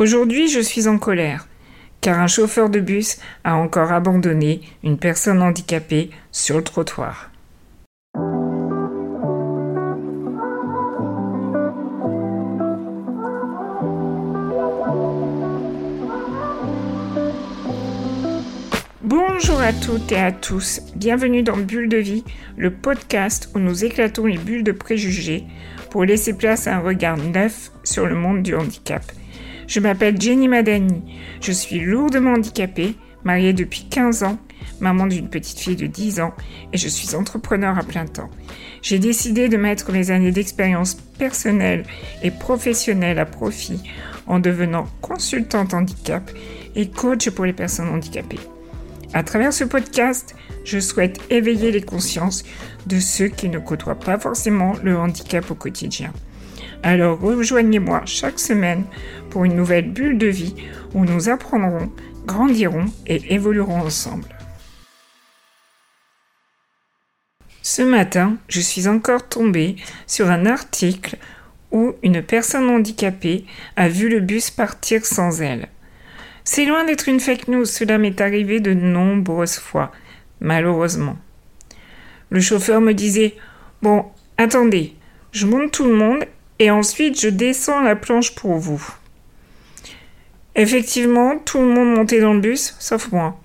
Aujourd'hui, je suis en colère, car un chauffeur de bus a encore abandonné une personne handicapée sur le trottoir. Bonjour à toutes et à tous, bienvenue dans Bulles de vie, le podcast où nous éclatons les bulles de préjugés pour laisser place à un regard neuf sur le monde du handicap. Je m'appelle Jenny Madani, je suis lourdement handicapée, mariée depuis 15 ans, maman d'une petite fille de 10 ans et je suis entrepreneur à plein temps. J'ai décidé de mettre mes années d'expérience personnelle et professionnelle à profit en devenant consultante handicap et coach pour les personnes handicapées. À travers ce podcast, je souhaite éveiller les consciences de ceux qui ne côtoient pas forcément le handicap au quotidien. Alors rejoignez-moi chaque semaine pour une nouvelle bulle de vie où nous apprendrons, grandirons et évoluerons ensemble. Ce matin, je suis encore tombée sur un article où une personne handicapée a vu le bus partir sans elle. C'est loin d'être une fake news, cela m'est arrivé de nombreuses fois, malheureusement. Le chauffeur me disait « Bon, attendez, je monte tout le monde et ensuite je descends la planche pour vous. » Effectivement, tout le monde montait dans le bus, sauf moi.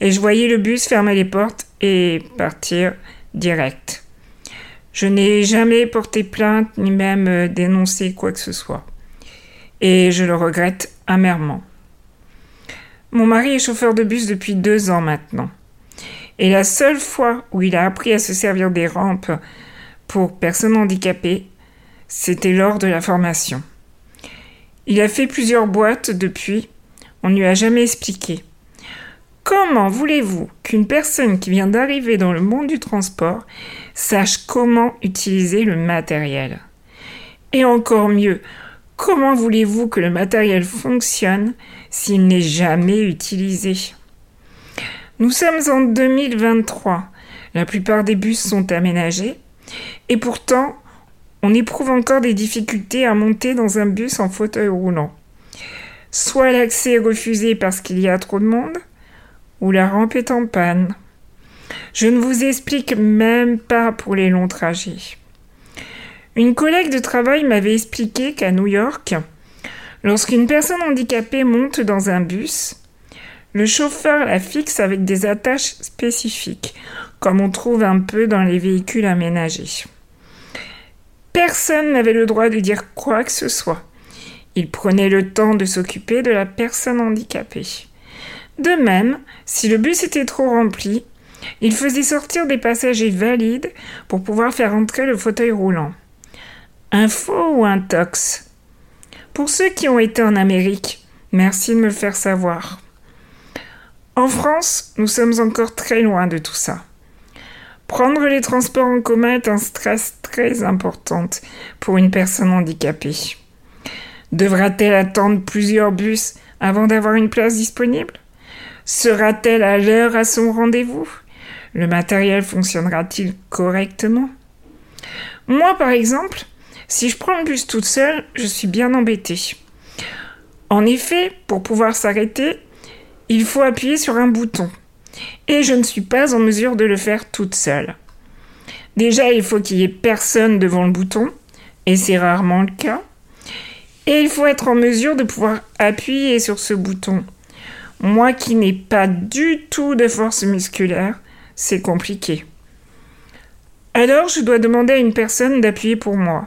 Et je voyais le bus fermer les portes et partir direct. Je n'ai jamais porté plainte ni même dénoncé quoi que ce soit. Et je le regrette amèrement. Mon mari est chauffeur de bus depuis 2 ans maintenant. Et la seule fois où il a appris à se servir des rampes pour personnes handicapées, c'était lors de la formation. Il a fait plusieurs boîtes depuis, on ne lui a jamais expliqué. Comment voulez-vous qu'une personne qui vient d'arriver dans le monde du transport sache comment utiliser le matériel ? Et encore mieux, comment voulez-vous que le matériel fonctionne s'il n'est jamais utilisé ? Nous sommes en 2023. La plupart des bus sont aménagés et pourtant, on éprouve encore des difficultés à monter dans un bus en fauteuil roulant. Soit l'accès est refusé parce qu'il y a trop de monde, ou la rampe est en panne. Je ne vous explique même pas pour les longs trajets. Une collègue de travail m'avait expliqué qu'à New York, lorsqu'une personne handicapée monte dans un bus, le chauffeur la fixe avec des attaches spécifiques, comme on trouve un peu dans les véhicules aménagés. Personne n'avait le droit de dire quoi que ce soit. Il prenait le temps de s'occuper de la personne handicapée. De même, si le bus était trop rempli, il faisait sortir des passagers valides pour pouvoir faire entrer le fauteuil roulant. Un faux ou un tox ? Pour ceux qui ont été en Amérique, merci de me le faire savoir. En France, nous sommes encore très loin de tout ça. Prendre les transports en commun est un stress très important pour une personne handicapée. Devra-t-elle attendre plusieurs bus avant d'avoir une place disponible ? Sera-t-elle à l'heure à son rendez-vous ? Le matériel fonctionnera-t-il correctement ? Moi, par exemple, si je prends le bus toute seule, je suis bien embêtée. En effet, pour pouvoir s'arrêter, il faut appuyer sur un bouton. Et je ne suis pas en mesure de le faire toute seule. Déjà, il faut qu'il y ait personne devant le bouton, et c'est rarement le cas. Et il faut être en mesure de pouvoir appuyer sur ce bouton. Moi qui n'ai pas du tout de force musculaire, c'est compliqué. Alors, je dois demander à une personne d'appuyer pour moi.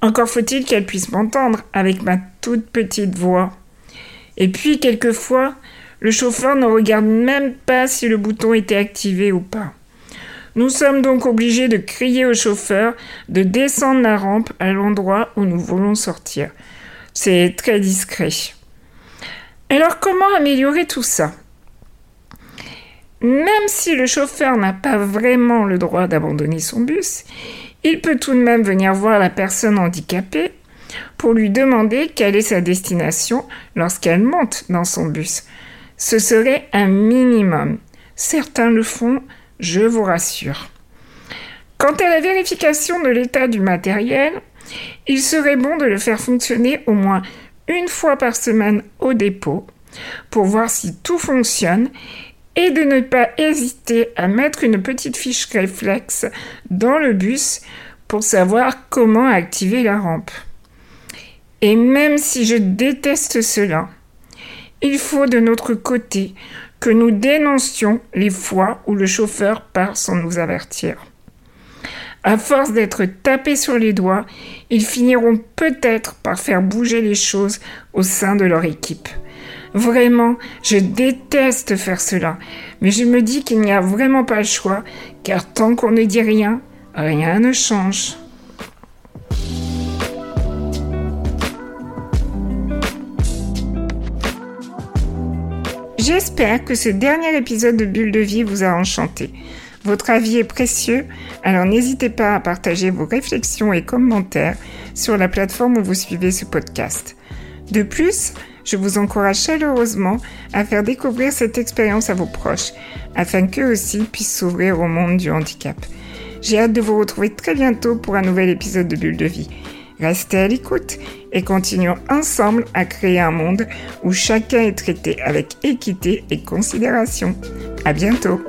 Encore faut-il qu'elle puisse m'entendre avec ma toute petite voix. Et puis, quelquefois, le chauffeur ne regarde même pas si le bouton était activé ou pas. Nous sommes donc obligés de crier au chauffeur de descendre la rampe à l'endroit où nous voulons sortir. C'est très discret. Alors, comment améliorer tout ça ? Même si le chauffeur n'a pas vraiment le droit d'abandonner son bus, il peut tout de même venir voir la personne handicapée pour lui demander quelle est sa destination lorsqu'elle monte dans son bus. Ce serait un minimum. Certains le font, je vous rassure. Quant à la vérification de l'état du matériel, il serait bon de le faire fonctionner au moins une fois par semaine au dépôt pour voir si tout fonctionne et de ne pas hésiter à mettre une petite fiche réflexe dans le bus pour savoir comment activer la rampe. Et même si je déteste cela, il faut de notre côté que nous dénoncions les fois où le chauffeur part sans nous avertir. À force d'être tapés sur les doigts, ils finiront peut-être par faire bouger les choses au sein de leur équipe. Vraiment, je déteste faire cela, mais je me dis qu'il n'y a vraiment pas le choix, car tant qu'on ne dit rien, rien ne change. J'espère que ce dernier épisode de Bulles de vie vous a enchanté. Votre avis est précieux, alors n'hésitez pas à partager vos réflexions et commentaires sur la plateforme où vous suivez ce podcast. De plus, je vous encourage chaleureusement à faire découvrir cette expérience à vos proches, afin qu'eux aussi puissent s'ouvrir au monde du handicap. J'ai hâte de vous retrouver très bientôt pour un nouvel épisode de Bulles de vie. Restez à l'écoute et continuons ensemble à créer un monde où chacun est traité avec équité et considération. À bientôt!